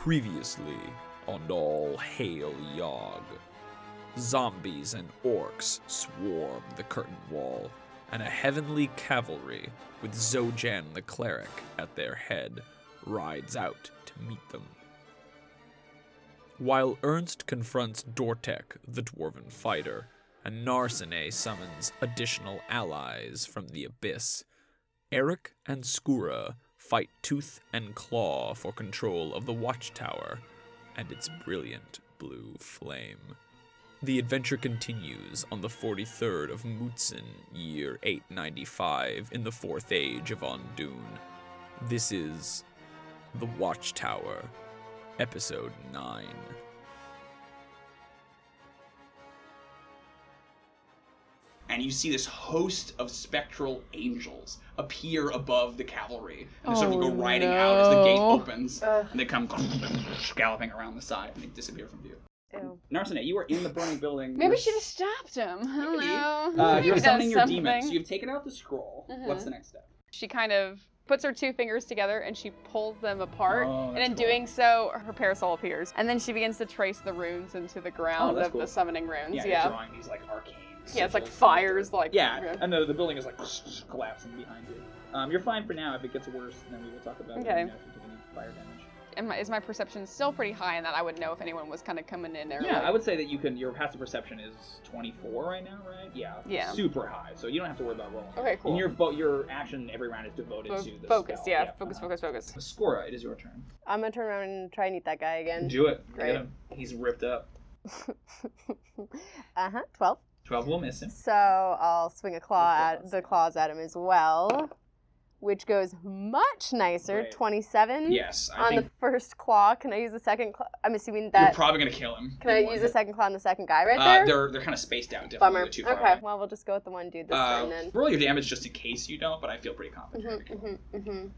Previously on All Hail Yogg, zombies and orcs swarm the curtain wall, and a heavenly cavalry, with Zojan the cleric at their head, rides out to meet them. While Ernst confronts Dortek, the dwarven fighter, and Narcenae summons additional allies from the abyss, Eric and Scora fight tooth and claw for control of the Watchtower and its brilliant blue flame. The adventure continues on the 43rd of Mootzen, year 895, in the Fourth Age of Ondoon. This is The Watchtower, Episode 9. And you see this host of spectral angels appear above the cavalry. And they sort of go riding out as the gate opens. And they come galloping around the side and they disappear from view. Narcenae, you are in the burning building. Maybe she just stopped him. I don't know. You're summoning your demons. So you've taken out the scroll. Mm-hmm. What's the next step? She kind of puts her two fingers together and she pulls them apart. And in doing so, her parasol appears. And then she begins to trace the runes into the ground of the summoning runes. Yeah, you're drawing these like arcane. Yeah, it's like fires, like... Yeah, and the building is like collapsing behind you. You're fine for now. If it gets worse, then we will talk about it. If you take any fire damage. And is my perception still pretty high in that I would know if anyone was kind of coming in there? Yeah, like... I would say that you can... Your passive perception is 24 right now, right? Yeah. Super high, so you don't have to worry about rolling. Okay, cool. And your action every round is devoted to the focus, spell. Yeah. Focus. Scora, it is your turn. I'm going to turn around and try and eat that guy again. Do it. Great. Get him. He's ripped up. 12. 12 will miss him. So I'll swing a claw claws at him as well, which goes much nicer. Right. 27. Yes. I think the first claw, can I use the second claw? I'm assuming that... You're probably going to kill him. Can I use the second claw on the second guy right there? They're kind of spaced out. Bummer. Too far away. Well, we'll just go with the one dude this time then. Roll your damage just in case you don't, but I feel pretty confident. Mm-hmm.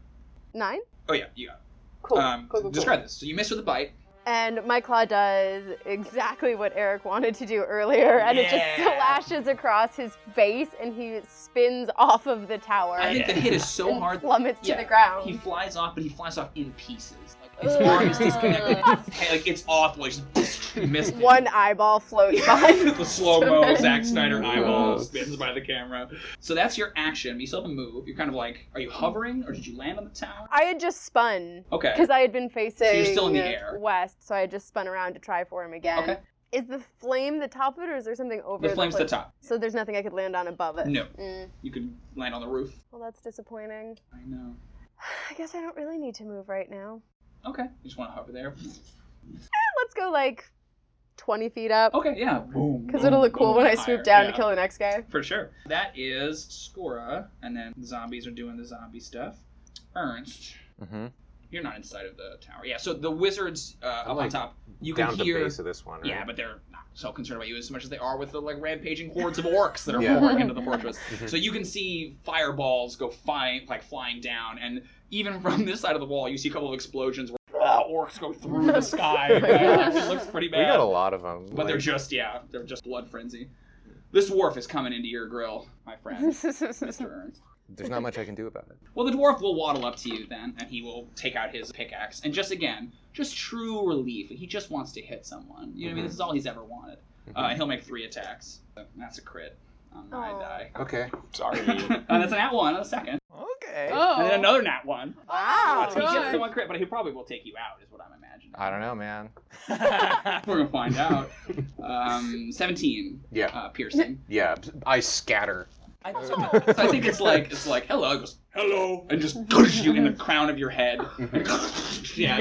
9? Oh yeah, you got it. Cool. Describe this. So you miss with a bite. And my claw does exactly what Eric wanted to do earlier, and it just slashes across his face, and he spins off of the tower. I think the hit is so hard. Plummets to the ground. He flies off, but he flies off in pieces. Like his arm is disconnected. Like it's awful. Like just missed. One eyeball floats by. The slow mo Zack Snyder eyeball spins by the camera. So that's your action. You still have a move. You're kind of like, are you hovering, or did you land on the tower? I had just spun. Okay. Because I had been facing. So you're still in the air. West. So I just spun around to try for him again. Okay. Is the flame the top of it, or is there something over it? The flame's the top. So there's nothing I could land on above it? No. You could land on the roof. Well, that's disappointing. I know. I guess I don't really need to move right now. Okay. You just want to hover there? Let's go, 20 feet up. Okay, yeah. Boom. Because it'll look cool when I swoop down to kill the next guy. For sure. That is Scora, and then the zombies are doing the zombie stuff. Ernst. Mm-hmm. You're not inside of the tower. Yeah, so the wizards up on top, you can hear... the base of this one, right? Yeah, but they're not so concerned about you as much as they are with the rampaging hordes of orcs that are pouring into the fortress. So you can see fireballs go flying down, and even from this side of the wall, you see a couple of explosions where orcs go through the sky. It looks pretty bad. We got a lot of them. But they're just blood frenzy. This dwarf is coming into your grill, my friend, Mr. Ernst. There's not much I can do about it. Well, the dwarf will waddle up to you then, and he will take out his pickaxe. And just true relief. He just wants to hit someone. You know what I mean? This is all he's ever wanted. Mm-hmm. And he'll make 3 attacks. So that's a crit on my die. Okay. Sorry. That's a nat 1 on the second. Okay. Oh. And then another nat 1. Wow. So he gets the 1 crit, but he probably will take you out, is what I'm imagining. I don't know, man. We're going to find out. 17. Yeah. Piercing. Yeah. I scatter. So I think it's like hello. It goes hello, and just you in the crown of your head. You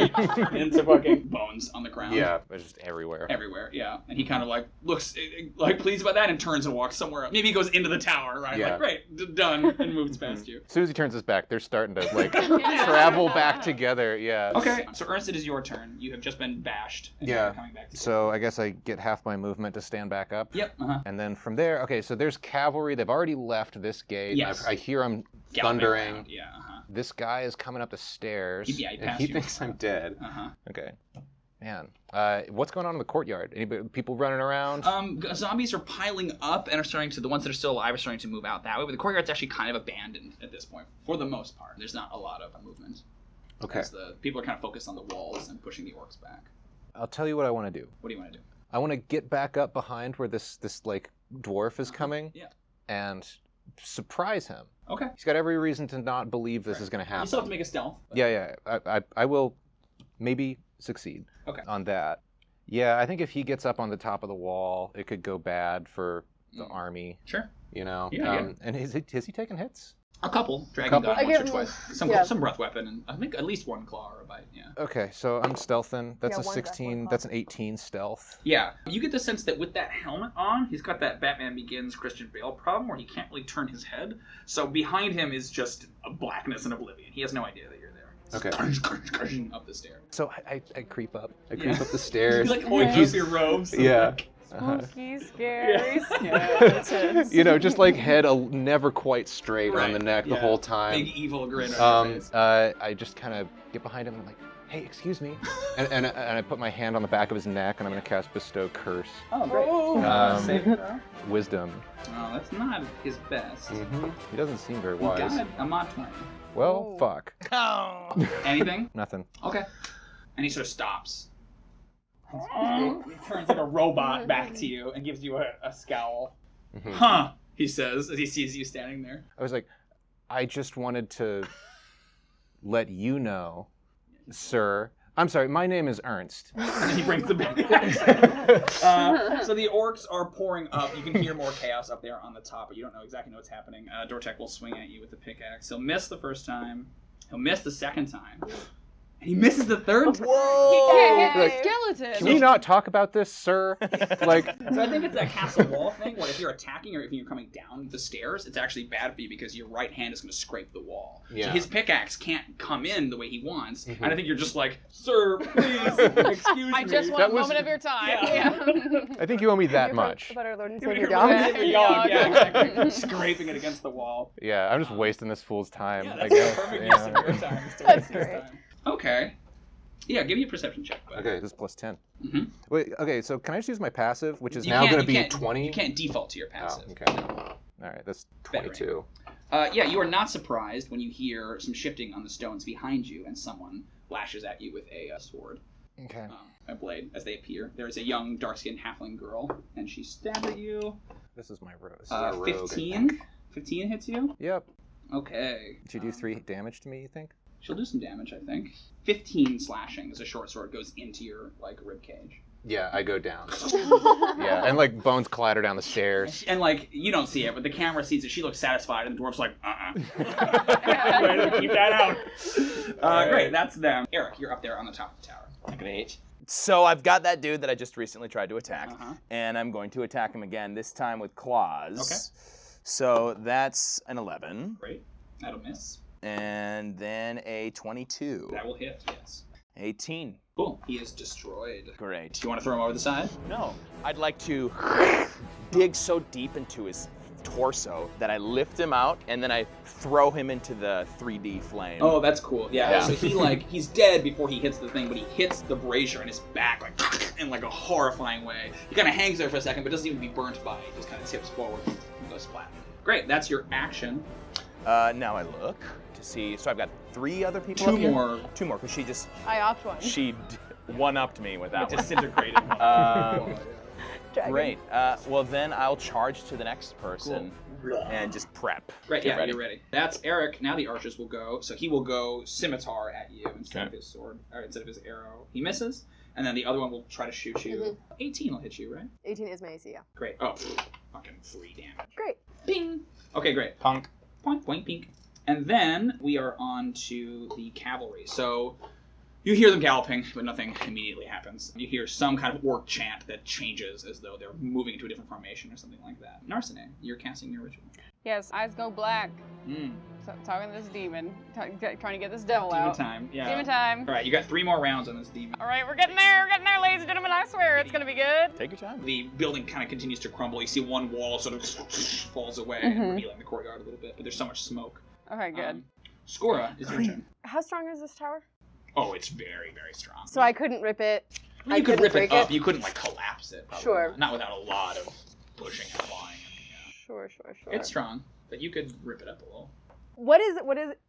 turn into fucking bones on the ground. Yeah, just everywhere. Everywhere, yeah. And he kind of looks pleased about that and turns and walks somewhere up. Maybe he goes into the tower, right? Yeah. Great, done, and moves past you. As soon as he turns his back, they're starting to travel back together. Yeah. Okay. So Ernst, it is your turn. You have just been bashed. And you're coming back together. So I guess I get half my movement to stand back up. Yep. Uh-huh. And then from there, okay. So there's cavalry. They've already left this gate. Yes. I hear them thundering. Yeah. Uh-huh. This guy is coming up the stairs. Yeah, he thinks I'm dead. Uh-huh. Okay. Man, what's going on in the courtyard? Anybody, people running around? Zombies are piling up and are starting to, the ones that are still alive are starting to move out that way, but the courtyard's actually kind of abandoned at this point, for the most part. There's not a lot of movement. Okay. As the people are kind of focused on the walls and pushing the orcs back. I'll tell you what I want to do. What do you want to do? I want to get back up behind where this like dwarf is coming. Yeah. And surprise him. Okay. He's got every reason to not believe this is going to happen. You still have to make a stealth. But... Yeah. I will maybe succeed on that. Yeah, I think if he gets up on the top of the wall, it could go bad for the army. Sure. You know? Yeah. And has he taken hits? A couple. Dragon got once or twice. Some breath weapon, and I think at least one claw or a bite, yeah. Okay, so I'm stealthing. That's a 16, that's an 18 stealth. Yeah. You get the sense that with that helmet on, he's got that Batman Begins Christian Bale problem where he can't really turn his head. So behind him is just a blackness and oblivion. He has no idea that you're there. Okay. Up the stairs. So I creep up. I creep up the stairs. He's like, oinkies your robes. Yeah. Like, spooky, scary, skeletons. You know, just like head never quite straight on the neck the whole time. Big evil grin on your face. I just kind of get behind him and I'm like, hey, excuse me. And I put my hand on the back of his neck and I'm going to cast Bestow Curse. Oh, great. Save it, though. Wisdom. Oh, that's not his best. Mm-hmm. He doesn't seem very wise. You got a mod 20. Well, fuck. Oh. Anything? Nothing. Okay. And he sort of stops. He turns like a robot back to you and gives you a scowl. Mm-hmm. Huh, he says as he sees you standing there. I was like, I just wanted to let you know, sir. I'm sorry, my name is Ernst. And he brings the backpack. So the orcs are pouring up. You can hear more chaos up there on the top, but you don't know exactly what's happening. Dortek will swing at you with the pickaxe. He'll miss the first time. He'll miss the second time. And he misses the third time. Whoa! He can't hit the skeleton. Can we not talk about this, sir? So I think it's that castle wall thing where if you're attacking or if you're coming down the stairs, it's actually bad for you because your right hand is going to scrape the wall. Yeah. So his pickaxe can't come in the way he wants. Mm-hmm. And I think you're just like, sir, please, excuse me. I just want a moment of your time. Yeah. I think you owe me that much. About our Lord and Savior Yogg. Yeah, exactly. Scraping it against the wall. Yeah, I'm just wasting this fool's time. Yeah, that's a perfect use of your time. That's great. Okay. Yeah, give me a perception check. Buddy. Okay, this is plus 10. Mm-hmm. Wait, okay, so can I just use my passive, which is now going to be 20? You can't default to your passive. Oh, okay. No. All right, that's 22. Yeah, you are not surprised when you hear some shifting on the stones behind you and someone lashes at you with a sword. Okay. A blade, as they appear. There is a young, dark-skinned halfling girl, and she stabs at you. This is my rose. 15? 15 hits you? Yep. Okay. Did you do 3 damage to me, you think? She'll do some damage, I think. 15 slashing as a short sword goes into your, rib cage. Yeah, I go down. Yeah, and, bones clatter down the stairs. And, you don't see it, but the camera sees it. She looks satisfied, and the dwarf's like, Right, keep that out. Great, that's them. Eric, you're up there on the top of the tower. I'm going to eat. So I've got that dude that I just recently tried to attack, and I'm going to attack him again, this time with claws. Okay. So that's an 11. Great. That'll miss. And then a 22. That will hit, yes. 18. Cool. He is destroyed. Great. Do you want to throw him over the side? No. I'd like to dig so deep into his torso that I lift him out and then I throw him into the 3D flame. Oh, that's cool. Yeah. So he he's dead before he hits the thing, but he hits the brazier in his back in a horrifying way. He kind of hangs there for a second, but doesn't even be burnt by it. He just kind of tips forward and goes flat. Great. That's your action. Now I look. See, so I've got 3 other people up here? Two more, because she just... I opt one. She one-upped me with that one. Disintegrated one. Great. Well, then I'll charge to the next person and just prep. Right, you're ready. That's Eric. Now the archers will go. So he will go scimitar at you instead of his sword, or instead of his arrow. He misses, and then the other one will try to shoot you. Mm-hmm. 18 will hit you, right? 18 is my AC, yeah. Great. Oh, fucking 3 damage. Great. Bing! Okay, great. Punk. Point, point, pink. And then we are on to the cavalry. So you hear them galloping, but nothing immediately happens. You hear some kind of orc chant that changes as though they're moving into a different formation or something like that. Narcenae, you're casting your ritual. Yes, eyes go black. Mm. So, talking to this demon, trying to get this devil out. Demon time. All right, you got 3 more rounds on this demon. All right, we're getting there, ladies and gentlemen, I swear, it's going to be good. Take your time. The building kind of continues to crumble. You see one wall sort of falls away, revealing the courtyard a little bit, but there's so much smoke. Okay, good. Scora is your turn. How strong is this tower? Oh, it's very, very strong. So I couldn't rip it. Well, you could rip it up. You couldn't, collapse it. Probably. Sure. Not without a lot of pushing and clawing. Yeah. Sure. It's strong, but you could rip it up a little. What is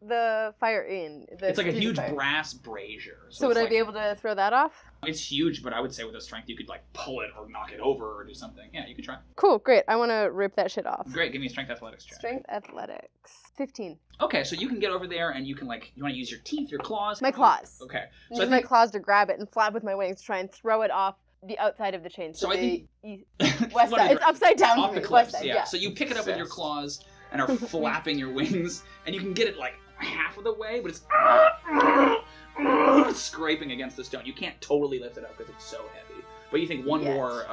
the fire in? It's like a huge brass brazier. So would I be able to throw that off? It's huge, but I would say with a strength you could like pull it or knock it over or do something. Yeah, you could try. Cool, great. I want to rip that shit off. Great, give me a strength athletics check. Strength athletics. 15. Okay, so you can get over there and you can like, you want to use your teeth, your claws? My claws. Okay. So use my claws to grab it and flap with my wings to try and throw it off the outside of the chain. So I think west side. It's upside down off for me. The cliffs, west side, yeah. So you pick it up with your claws and are flapping your wings, and you can get it like half of the way, but it's scraping against the stone. You can't totally lift it up because it's so heavy. But you think one more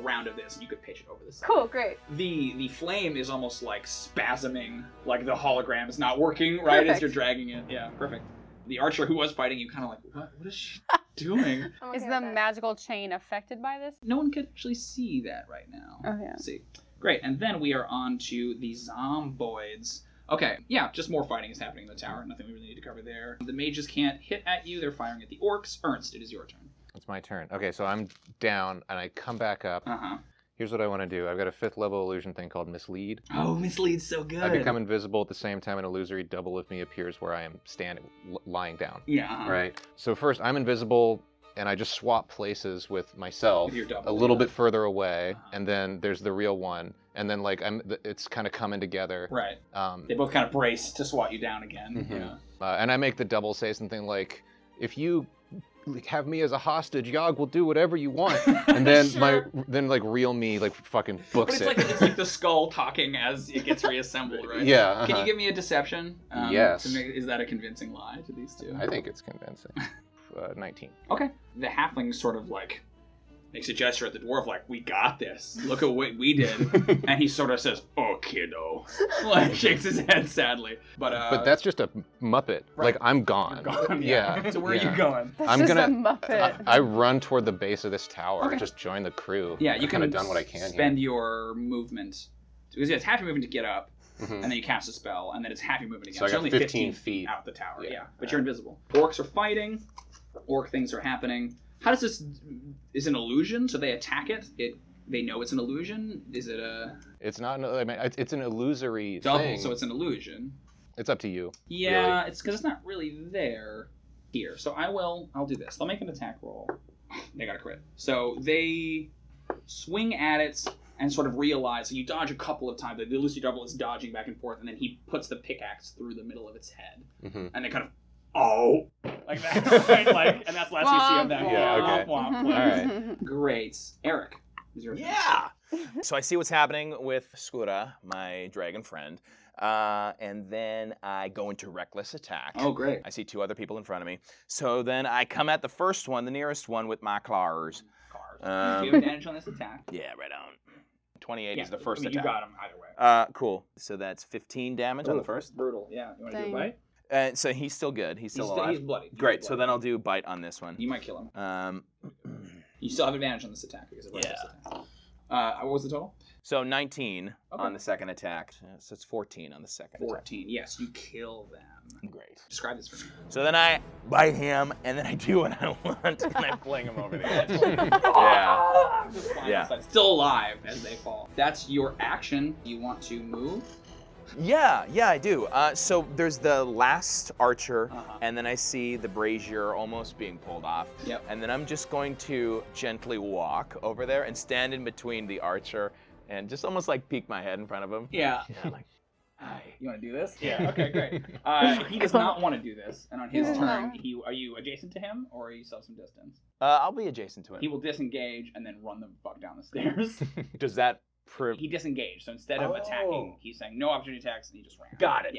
round of this, and you could pitch it over the side. Cool, great. The flame is almost like spasming, like the hologram is not working right as you're dragging it. Yeah, perfect. The archer who was fighting you kind of like, what is she doing? Okay, is the magical chain affected by this? No one could actually see that right now. Oh, yeah. Let's see. Great, and then we are on to the zomboids. Okay, yeah, just more fighting is happening in the tower. Nothing we really need to cover there. The mages can't hit at you. They're firing at the orcs. Ernst, it is your turn. It's my turn. Okay, so I'm down, and I come back up. Uh-huh. Here's what I want to do. I've got a 5th level illusion thing called Mislead. Oh, Mislead's so good. I become invisible at the same time an illusory double of me appears where I am standing, lying down. Yeah. Right? So first, I'm invisible, and I just swap places with myself a little bit further away, and then there's the real one, and then like it's kind of coming together. Right. They both kind of brace to swat you down again. Mm-hmm. Yeah. And I make the double say something like, "If you have me as a hostage, Yogg will do whatever you want." And then like real me like fucking books it. But it's like the skull talking as it gets reassembled, right? Yeah. Uh-huh. Can you give me a deception? Yes. Is that a convincing lie to these two? I think it's convincing. 19. Okay. The halfling sort of like makes a gesture at the dwarf like, "We got this. Look at what we did." And he sort of says, "Oh, kiddo." Like shakes his head sadly. But that's just a muppet. Right. Like I'm gone. Yeah. So where are you going? That's a muppet. I run toward the base of this tower. Okay. Just join the crew. Yeah, you kind of done what I can. Spend your movement because it's half your movement to get up. Mm-hmm. And then you cast a spell, and then it's half your movement again. So it's only 15 feet out the tower. Yeah. But you're invisible. Orcs are fighting. Orc things are happening. How does this... is an illusion, so they attack it? They know it's an illusion? Is it a... It's not an... I mean, it's an illusory thing. So it's an illusion. It's up to you. Yeah, really. It's because it's not really there here. So I'll do this. I'll make an attack roll. They got a crit. So they swing at it and sort of realize, so you dodge a couple of times. The illusory double is dodging back and forth, and then he puts the pickaxe through the middle of its head. Mm-hmm. And they kind of... Oh, like that, right? Like, and that's the last you see of them. Yeah, okay. All right. Great. Eric, is your turn. So I see what's happening with Scora, my dragon friend, and then I go into reckless attack. Oh, great. I see 2 other people in front of me. So then I come at the first one, the nearest one, with my claws. Do you have advantage on this attack? Yeah, right on. 28 is the first attack. You got him either way. Cool. So that's 15 damage on the first. Brutal, yeah. You want to do a bite? So he's still good. He's still alive. He's bloody. Great. So then I'll do bite on this one. You might kill him. You still have advantage on this attack because of this attack. What was the total? So 19 on the second attack. So it's 14 on the second attack. 14, yes. You kill them. Great. Describe this for me. So then I bite him, and then I do what I want, and I fling him over the edge. Still alive as they fall. That's your action. You want to move? Yeah, I do. So there's the last archer, and then I see the brazier almost being pulled off. Yep. And then I'm just going to gently walk over there and stand in between the archer and just almost like peek my head in front of him. Yeah. Like, hi. You want to do this? Yeah. Okay, great. He does not want to do this, and on his turn, are you adjacent to him, or are you self some distance? I'll be adjacent to him. He will disengage and then run the fuck down the stairs. Does that... He disengaged, so instead of attacking, he's saying no opportunity attacks, and he just ran. Got it.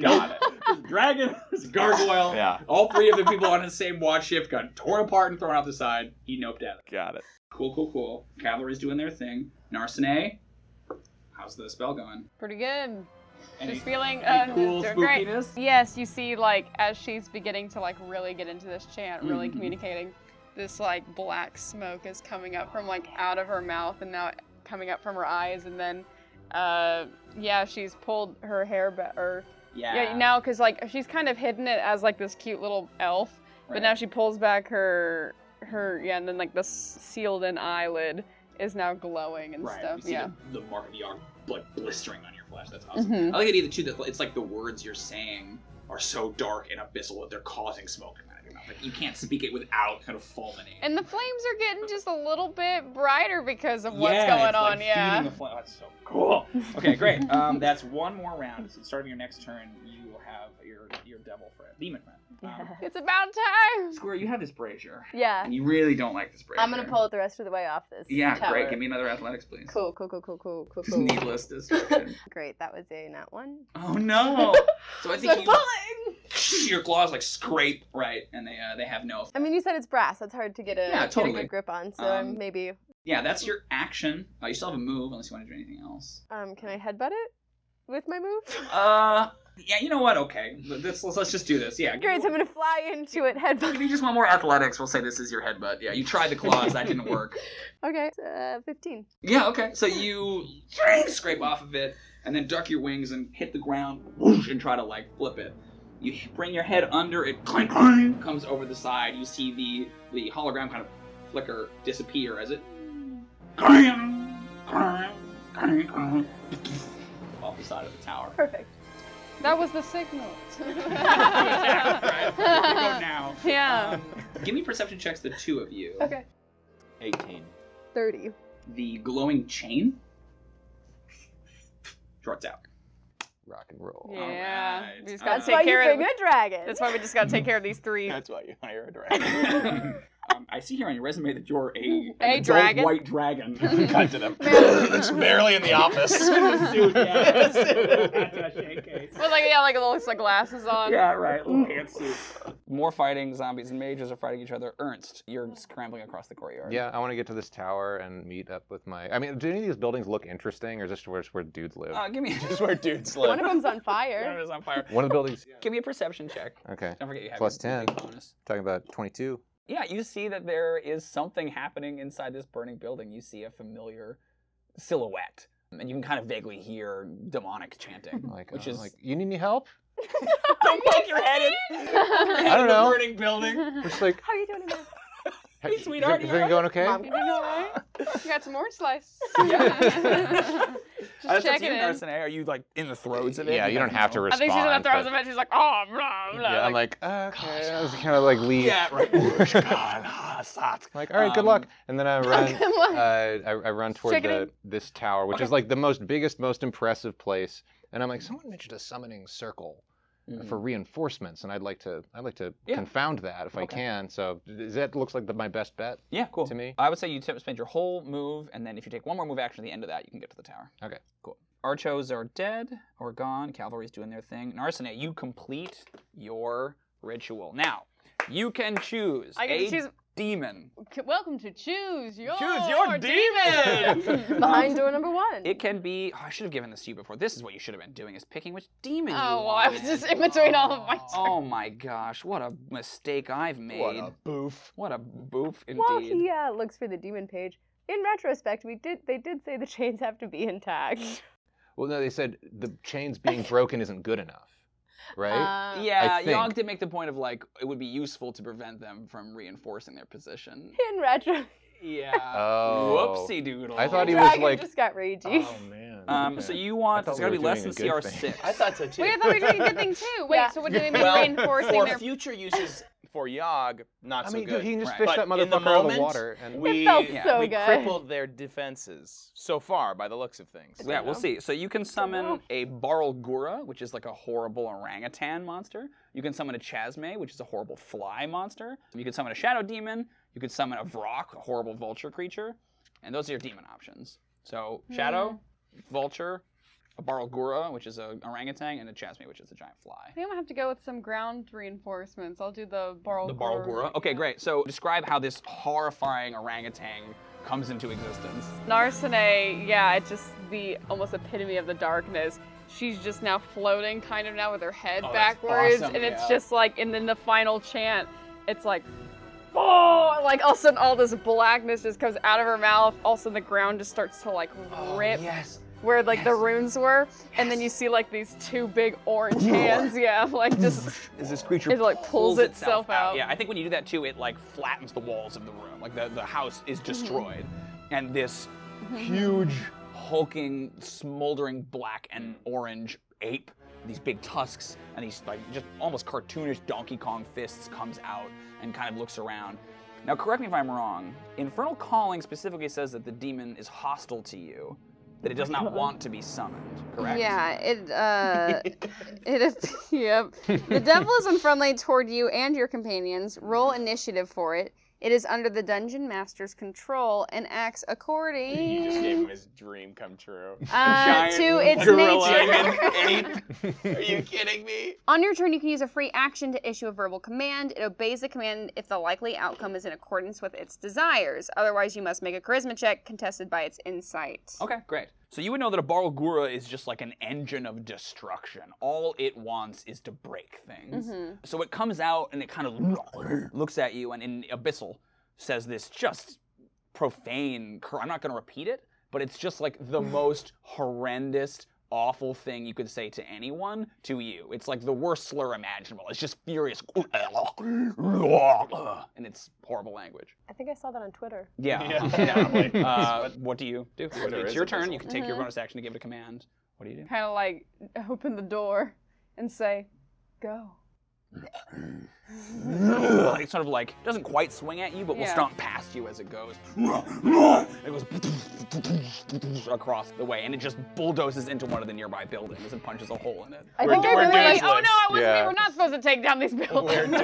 Got it. Dragon, his gargoyle, all 3 of the people on the same watch shift got torn apart and thrown off the side. He noped at it. Got it. Cool. Cavalry's doing their thing. Narcenae, how's the spell going? Pretty good. Just feeling cool spookiness? Great. Yes, you see, like, as she's beginning to, like, really get into this chant, really communicating. This, like, black smoke is coming up from, like, out of her mouth and now coming up from her eyes. And then, she's pulled her hair back. Now, because, like, she's kind of hidden it as, like, this cute little elf. Right. But now she pulls back her, and then, like, the sealed-in eyelid is now glowing and stuff. You see the mark of the arm, like, blistering on your flesh. That's awesome. Mm-hmm. I like it either too. That it's like the words you're saying are so dark and abyssal that they're causing smoke coming out of your mouth. Like you can't speak it without kind of fulminating. And the flames are getting just a little bit brighter because of what's going on. Like feeding the flame. Oh, that's so cool. Okay, great. That's one more round. So starting your next turn, you will have your devil friend, demon friend. It's about time. Scora, you have this brazier. Yeah. And you really don't like this brazier. I'm gonna pull it the rest of the way off this. Yeah, tower. Great. Give me another athletics, please. Cool. Just needless destruction. Great, that was a nat one. Oh no. So I think your claws like scrape right, and they have no effect. I mean, you said it's brass. That's hard to get a good grip on. So maybe. Yeah, that's your action. You still have a move unless you want to do anything else. Can I headbutt it with my move? Yeah, you know what? Okay, let's just do this. Yeah. Great, so I'm gonna fly into it headbutt. If you just want more athletics, we'll say this is your headbutt. Yeah, you tried the claws, that didn't work. Okay, 15. Yeah, okay. So you scrape off of it, and then duck your wings and hit the ground, whoosh, and try to like flip it. You bring your head under, it clank, clank, comes over the side. You see the hologram kind of flicker, disappear as it clank, clank, clank, clank, off the side of the tower. Perfect. That was the signal. Right. Go now. Yeah. Give me perception checks, the two of you. Okay. 18. 30. The glowing chain darts out. Rock and roll. Yeah. Right. We just gotta take care of a dragon. That's why we just gotta take care of these three. That's why you hire a dragon. I see here on your resume that you're a dragon? White dragon. Cut to them. It's barely in the office. Suit, yeah. With like little glasses on. Yeah, right. Little pantsuit. More fighting. Zombies and mages are fighting each other. Ernst, you're scrambling across the courtyard. Yeah, I want to get to this tower and meet up with my. I mean, do any of these buildings look interesting, or is this where dudes live? Just where dudes live. One of them's on fire. One of the buildings. Give me a perception check. Okay. Don't forget you have plus 10. Bonus. Talking about 22. Yeah, you see that there is something happening inside this burning building. You see a familiar silhouette, and you can kind of vaguely hear demonic chanting, which is like, "You need any help? Don't poke your head in." I don't know. Burning building. Just like, how are you doing, man? Hey, sweetheart, is everything going okay? Mom, you doing all right? You got some more slices. Yeah. Just checking in. Narcenae, are you like in the throes of it? Yeah, you don't have to respond. I think she's in the throes of it. She's like, oh, blah, blah. Yeah, I'm like, okay. I was kind of like, leave. Yeah, right. Like, all right, good luck. And then I run. I run toward this tower, which is like the most impressive place. And I'm like, someone mentioned a summoning circle. Mm-hmm. For reinforcements, and I'd like to confound that if I can. So that looks like my best bet. Yeah, cool. To me, I would say you spend your whole move, and then if you take one more move action at the end of that, you can get to the tower. Okay, cool. Archos are dead or gone. Cavalry's doing their thing. Narcenae, you complete your ritual. Now, you can choose. I get to choose. Demon. Welcome to Choose Your Demon! Behind door number 1. It can be, I should have given this to you before. This is what you should have been doing, is picking which demon you want. Well, I was just in between all of my turns. Oh my gosh, what a mistake I've made. What a boof indeed. Well, he looks for the demon page. In retrospect, they did say the chains have to be intact. Well, no, they said the chains being broken isn't good enough. Right? Yeah, Yogg did make the point of like it would be useful to prevent them from reinforcing their position. In retro. Yeah. Oh. Whoopsie doodle. I thought he was like. Just got ragey. Oh man. So you want it's gotta be less than CR6. I thought so too. Wait, I thought we were doing a good thing too. Wait, so what do they mean reinforcing their future uses? For Yogg, not so good. Dude, he can just fish that motherfucker out of the water. And we crippled their defenses so far by the looks of things. Yeah, we'll see. So you can summon a Barlgura, which is like a horrible orangutan monster. You can summon a Chasme, which is a horrible fly monster. You can summon a shadow demon. You could summon a Vrock, a horrible vulture creature. And those are your demon options. So shadow, vulture, a Barlgura, which is an orangutan, and a Chasme, which is a giant fly. I think I'm gonna have to go with some ground reinforcements. I'll do the Barlgura. The Barlgura? Okay, great. So describe how this horrifying orangutan comes into existence. Narcenae, it's just the almost epitome of the darkness. She's just now floating kind of now with her head backwards. Awesome, and it's just like, and then the final chant, it's like, oh, like all of a sudden all this blackness just comes out of her mouth. All of a sudden the ground just starts to like rip. Yes. Where the runes were, and then you see like these two big orange hands, just as this creature pulls itself out. Yeah, I think when you do that too, it like flattens the walls of the room, like the house is destroyed, and this huge hulking, smoldering black and orange ape. These big tusks and these like just almost cartoonish Donkey Kong fists comes out and kind of looks around. Now, correct me if I'm wrong. Infernal Calling specifically says that the demon is hostile to you, that it does not want to be summoned, correct? Yeah, it is. Yep. The devil is unfriendly toward you and your companions. Roll initiative for it. It is under the Dungeon Master's control and acts according... You just gave him his dream come true. To its nature. Ape. Are you kidding me? On your turn, you can use a free action to issue a verbal command. It obeys the command if the likely outcome is in accordance with its desires. Otherwise, you must make a charisma check contested by its insight. Okay, great. So you would know that a Barlgura is just like an engine of destruction. All it wants is to break things. Mm-hmm. So it comes out and it kind of looks at you and in Abyssal says this just profane, I'm not going to repeat it, but it's just like the most horrendous, awful thing you could say to anyone to you. It's like the worst slur imaginable. It's just furious. And it's horrible language. I think I saw that on Twitter. Yeah. Like, what do you do? It's your turn. You can take your bonus action to give it a command. What do you do? Kind of like open the door and say, go. It sort of like doesn't quite swing at you, but will stomp past you as it goes. It goes across the way, and it just bulldozes into one of the nearby buildings and punches a hole in it. I think I really like, oh no, I wasn't. Yeah. We're not supposed to take down these buildings.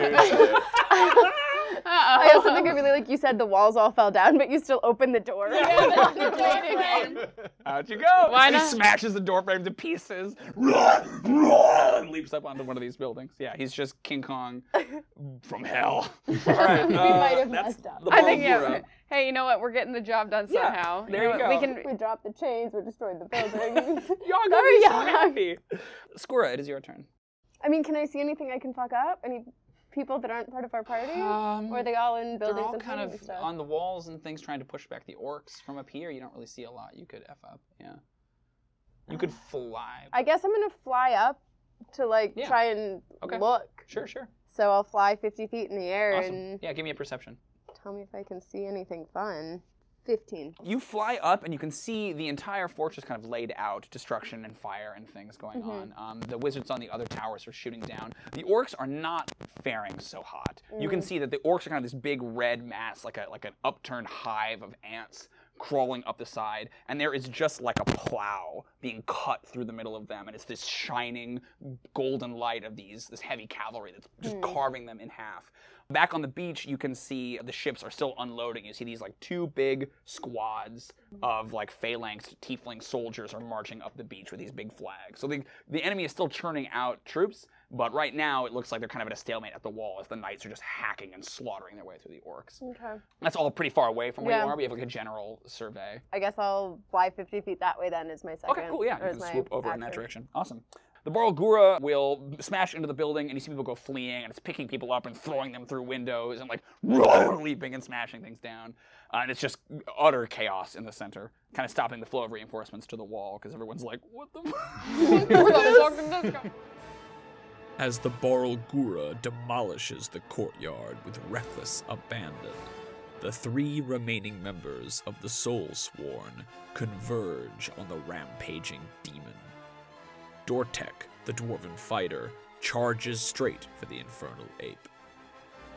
I also think I really like you said the walls all fell down, but you still opened the door. Yeah, the door frame. Out you go. Why not? He smashes the door frame to pieces and leaps up onto one of these buildings. Yeah, he's just King Kong from hell. All right, we might have messed up. I think, yeah. Hey, you know what? We're getting the job done somehow. Yeah, there you go. We dropped the chains. We destroyed the buildings. Y'all got me so happy. Scora, it is your turn. I mean, can I see anything I can fuck up? Any people that aren't part of our party? Or are they all in buildings? They're all kind of on the walls and things trying to push back the orcs. From up here, you don't really see a lot. You could F up, yeah. You could fly. I guess I'm going to fly up to, like, try and look. Sure. So I'll fly 50 feet in the air. Awesome. And yeah, give me a perception. Tell me if I can see anything fun. 15. You fly up and you can see the entire fortress kind of laid out, destruction and fire and things going on. The wizards on the other towers are shooting down. The orcs are not faring so hot. You can see that the orcs are kind of this big red mass, like an upturned hive of ants crawling up the side, and there is just like a plow being cut through the middle of them, and it's this shining golden light of this heavy cavalry that's just carving them in half. Back on the beach, you can see the ships are still unloading. You see these like two big squads of like phalanxed tiefling soldiers are marching up the beach with these big flags. So the enemy is still churning out troops, but right now it looks like they're kind of at a stalemate at the wall as the knights are just hacking and slaughtering their way through the orcs. Okay. That's all pretty far away from where you are. We have like a general survey. I guess I'll fly 50 feet that way then is my second. Okay, cool, yeah. You can swoop over in that direction. Awesome. The Barlgura will smash into the building, and you see people go fleeing, and it's picking people up and throwing them through windows and like leaping and smashing things down. And it's just utter chaos in the center, kind of stopping the flow of reinforcements to the wall because everyone's like, what the fuck? As the Barlgura demolishes the courtyard with reckless abandon, the three remaining members of the Soul Sworn converge on the rampaging demon. Dortek, the dwarven fighter, charges straight for the infernal ape.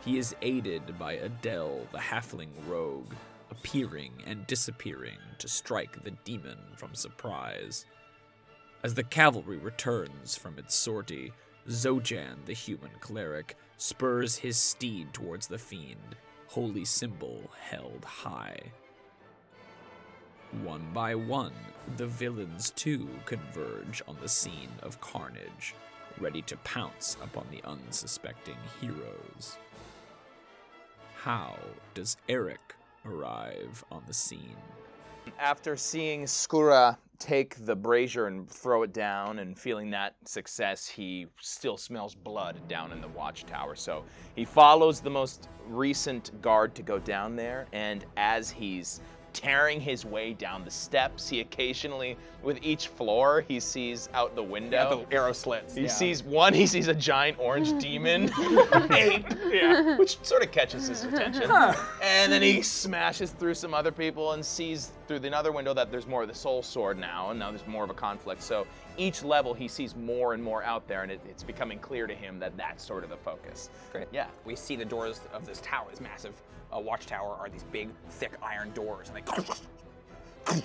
He is aided by Adele, the halfling rogue, appearing and disappearing to strike the demon from surprise. As the cavalry returns from its sortie, Zojan, the human cleric, spurs his steed towards the fiend, holy symbol held high. One by one, the villains too converge on the scene of carnage, ready to pounce upon the unsuspecting heroes. How does Eric arrive on the scene? After seeing Scora take the brazier and throw it down and feeling that success, he still smells blood down in the watchtower. So he follows the most recent guard to go down there, and as he's tearing his way down the steps. He occasionally, with each floor, he sees out the window. Yeah, the arrow slits. He sees one, he sees a giant orange demon, ape, which sort of catches his attention. Huh. And then he smashes through some other people and sees through the another window that there's more of the soul sword now, and now there's more of a conflict. So each level he sees more and more out there, and it's becoming clear to him that that's sort of the focus. Great. Yeah. We see the doors of this tower, this massive watchtower, are these big, thick iron doors, and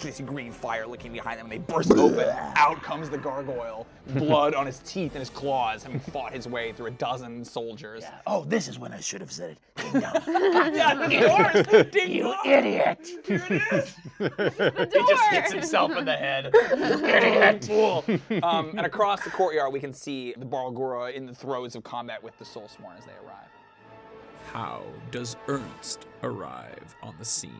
they see green fire licking behind them, and they burst open. Out comes the gargoyle, blood on his teeth and his claws, having fought his way through a dozen soldiers. Yeah. Oh, this is when I should have said it. Ding dong. You idiot. Here it is. He just hits himself in the head. You idiot. Fool. And across the courtyard, we can see the Barlgura in the throes of combat with the Soul Sworn as they arrive. How does Ernst arrive on the scene?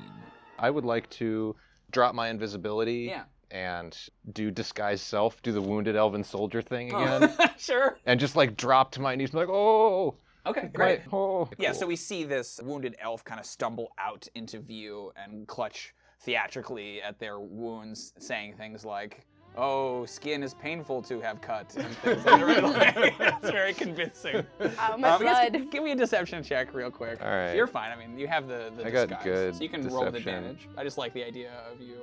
I would like to drop my invisibility and do disguise self, do the wounded elven soldier thing again. Sure. And just like drop to my knees, like, oh. Okay, great. Oh. Yeah, cool. So we see this wounded elf kind of stumble out into view and clutch theatrically at their wounds, saying things like, oh, skin is painful to have cut. And things like that's very convincing. Oh, my blood. Give me a deception check real quick. All right. You're fine. I mean, you have the disguise. I got good. So you can deception. Roll the advantage. I just like the idea of you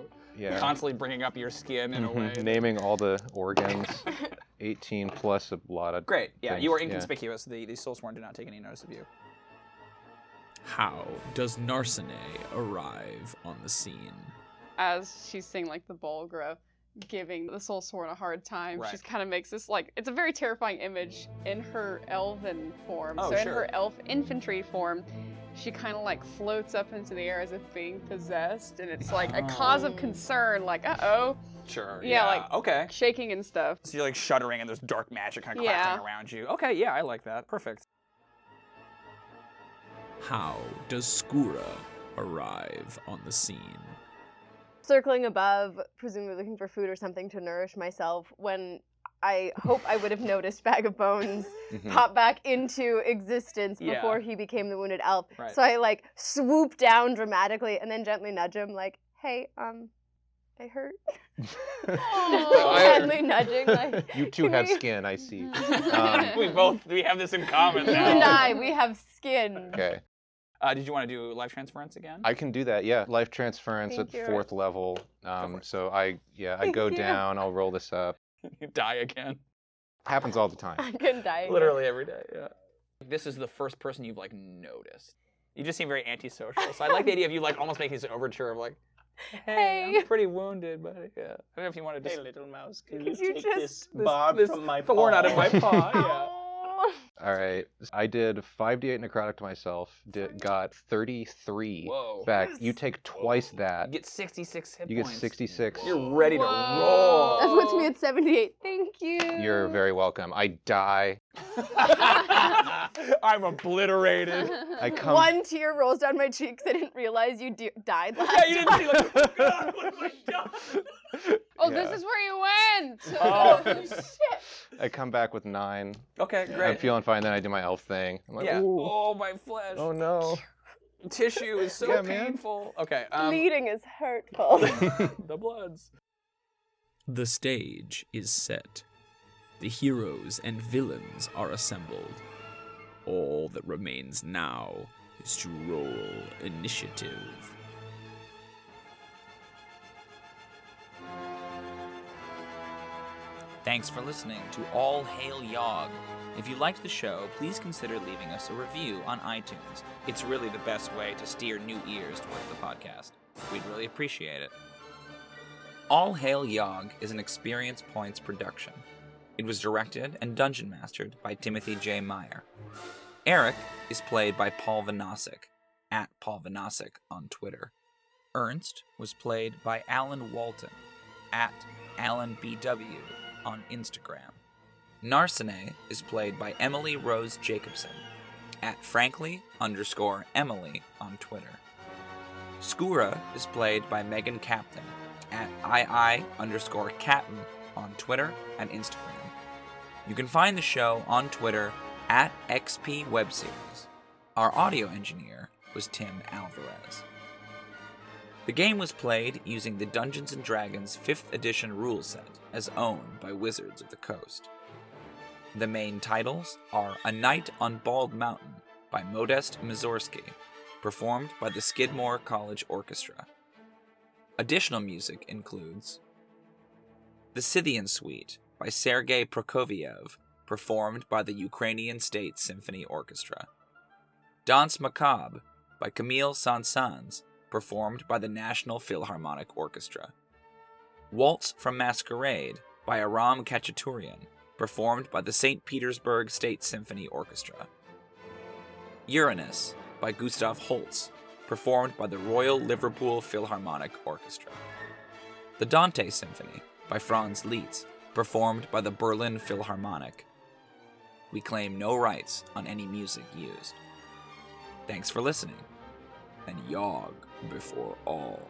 constantly bringing up your skin in a way. Naming all the organs. 18 plus a lot of great. Yeah, things. You are inconspicuous. Yeah. The Soul Sworn do not take any notice of you. How does Narcenae arrive on the scene? As she's seeing, like, the Barlgura giving the Soul Sworn a hard time. Right. She kind of makes this, like, it's a very terrifying image in her elven form. Oh, so in her elf infantry form, she kind of like floats up into the air as if being possessed, and it's like a cause of concern, like, uh-oh. Sure, like okay. Shaking and stuff. So you're like shuddering and there's dark magic kind of crafting around you. Okay, yeah, I like that. Perfect. How does Scora arrive on the scene? Circling above, presumably looking for food or something to nourish myself, when I hope I would have noticed Bag of Bones pop back into existence before he became the wounded elf. Right. So I like swoop down dramatically and then gently nudge him, like, hey, I hurt. Gently nudging, like, you two have skin, I see. We have this in common now. You and I, we have skin. Okay. Did you want to do life transference again? I can do that, yeah. Life transference at 4th level. So I go down, I'll roll this up. You die again. Happens all the time. I can die again. Literally every day, yeah. This is the first person you've, like, noticed. You just seem very antisocial. So I like the idea of you, like, almost making this overture of, like, hey, I'm pretty wounded, but I don't know if you want to just... Hey, little mouse, can you take this bob from my paw? Thorn out of my paw, yeah. All right, I did 5d8 necrotic to myself, got 33 back. You take twice that. You get 66 hit points. You get 66. Whoa. You're ready to roll. That puts me at 78. Thank you. You're very welcome. I die. I'm obliterated. One tear rolls down my cheek because I didn't realize you died last time. Yeah, you didn't see, like, oh, God, what have I done? This is where you went. Oh, shit. I come back with 9. Okay, great. I'm feeling fine, then I do my elf thing. I'm like, ooh. Oh, my flesh. Oh, no. Tissue is so painful. Man. Okay. Bleeding is hurtful. The bloods. The stage is set. The heroes and villains are assembled. All that remains now is to roll initiative. Thanks for listening to All Hail Yogg. If you liked the show, please consider leaving us a review on iTunes. It's really the best way to steer new ears towards the podcast. We'd really appreciate it. All Hail Yogg is an Experience Points production. It was directed and dungeon mastered by Timothy J. Meyer. Eric is played by Paul Vanasek, @PaulVanasek on Twitter. Ernst was played by Alan Walton, @AlanBW on Instagram. Narcenae is played by Emily Rose Jacobson, @Frankly_Emily on Twitter. Scora is played by Megan Captain, @II_Captain on Twitter and Instagram. You can find the show on Twitter @XPWebSeries. Our audio engineer was Tim Alvarez. The game was played using the Dungeons & Dragons 5th edition rule set as owned by Wizards of the Coast. The main titles are A Night on Bald Mountain by Modest Mussorgsky, performed by the Skidmore College Orchestra. Additional music includes The Scythian Suite by Sergei Prokofiev, performed by the Ukrainian State Symphony Orchestra. Danse Macabre by Camille Saint-Saëns, performed by the National Philharmonic Orchestra. Waltz from Masquerade by Aram Khachaturian, performed by the St. Petersburg State Symphony Orchestra. Uranus by Gustav Holst, performed by the Royal Liverpool Philharmonic Orchestra. The Dante Symphony by Franz Liszt, performed by the Berlin Philharmonic. We claim no rights on any music used. Thanks for listening, and Yogg before all.